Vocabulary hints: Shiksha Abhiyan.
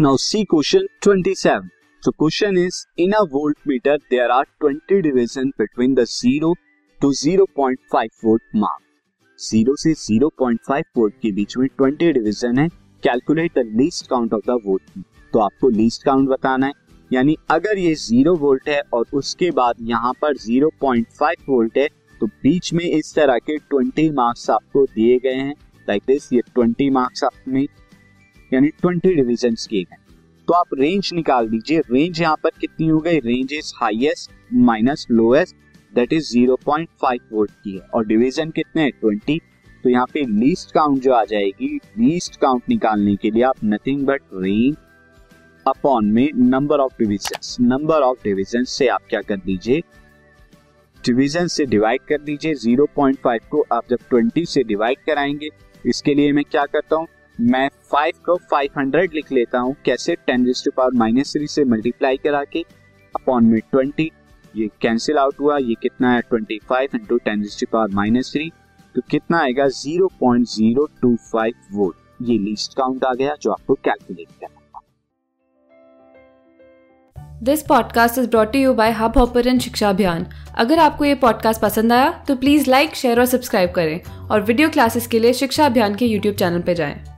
Now see question 27. So question is in a volt meter there are 20 division between the 0 to 0.5 volt mark. 0 से 0.5 volt के बीच में 20 division है. Calculate the least count of the volt. तो आपको least count बताना है, यानी अगर ये 0 वोल्ट है और उसके बाद यहाँ पर 0.5 वोल्ट है तो बीच में इस तरह के 20 मार्क्स आपको दिए गए हैं. लाइक दिस, ये 20 मार्क्स आपने यानी 20 डिविजन्स किए गए. तो आप रेंज निकाल दीजिए. रेंज यहाँ पर कितनी हो गई? Range is highest minus lowest, that is 0.5 volt की है. और डिवीजन कितने हैं? 20. तो यहाँ पे लीस्ट काउंट जो आ जाएगी, लीस्ट काउंट निकालने के लिए आप नथिंग बट रेंज अपॉन में number of divisions. Number of divisions से आप क्या कर दीजिए, डिविजन से डिवाइड कर दीजिए. 0.5 को आप जब 20 से डिवाइड कराएंगे, इसके लिए मैं क्या करता हूँ, मैं 5 को 500 लिख लेता हूँ. कैसे? 10 की पावर -3 से मल्टीप्लाई करा के अपॉन में 20. ये कैंसिल आउट हुआ. ये कितना है? 25 × 10⁻³ तो कितना आएगा? 0.025 वोल्ट. ये लीस्ट काउंट आ गया जो आपको कैलकुलेट करना. This podcast is brought to you by hub hopper and Shiksha Abhiyan. अगर आपको ये पॉडकास्ट पसंद आया तो प्लीज़ लाइक, शेयर और सब्सक्राइब करें और वीडियो क्लासेस के लिए शिक्षा अभियान के यूट्यूब चैनल पर जाएं.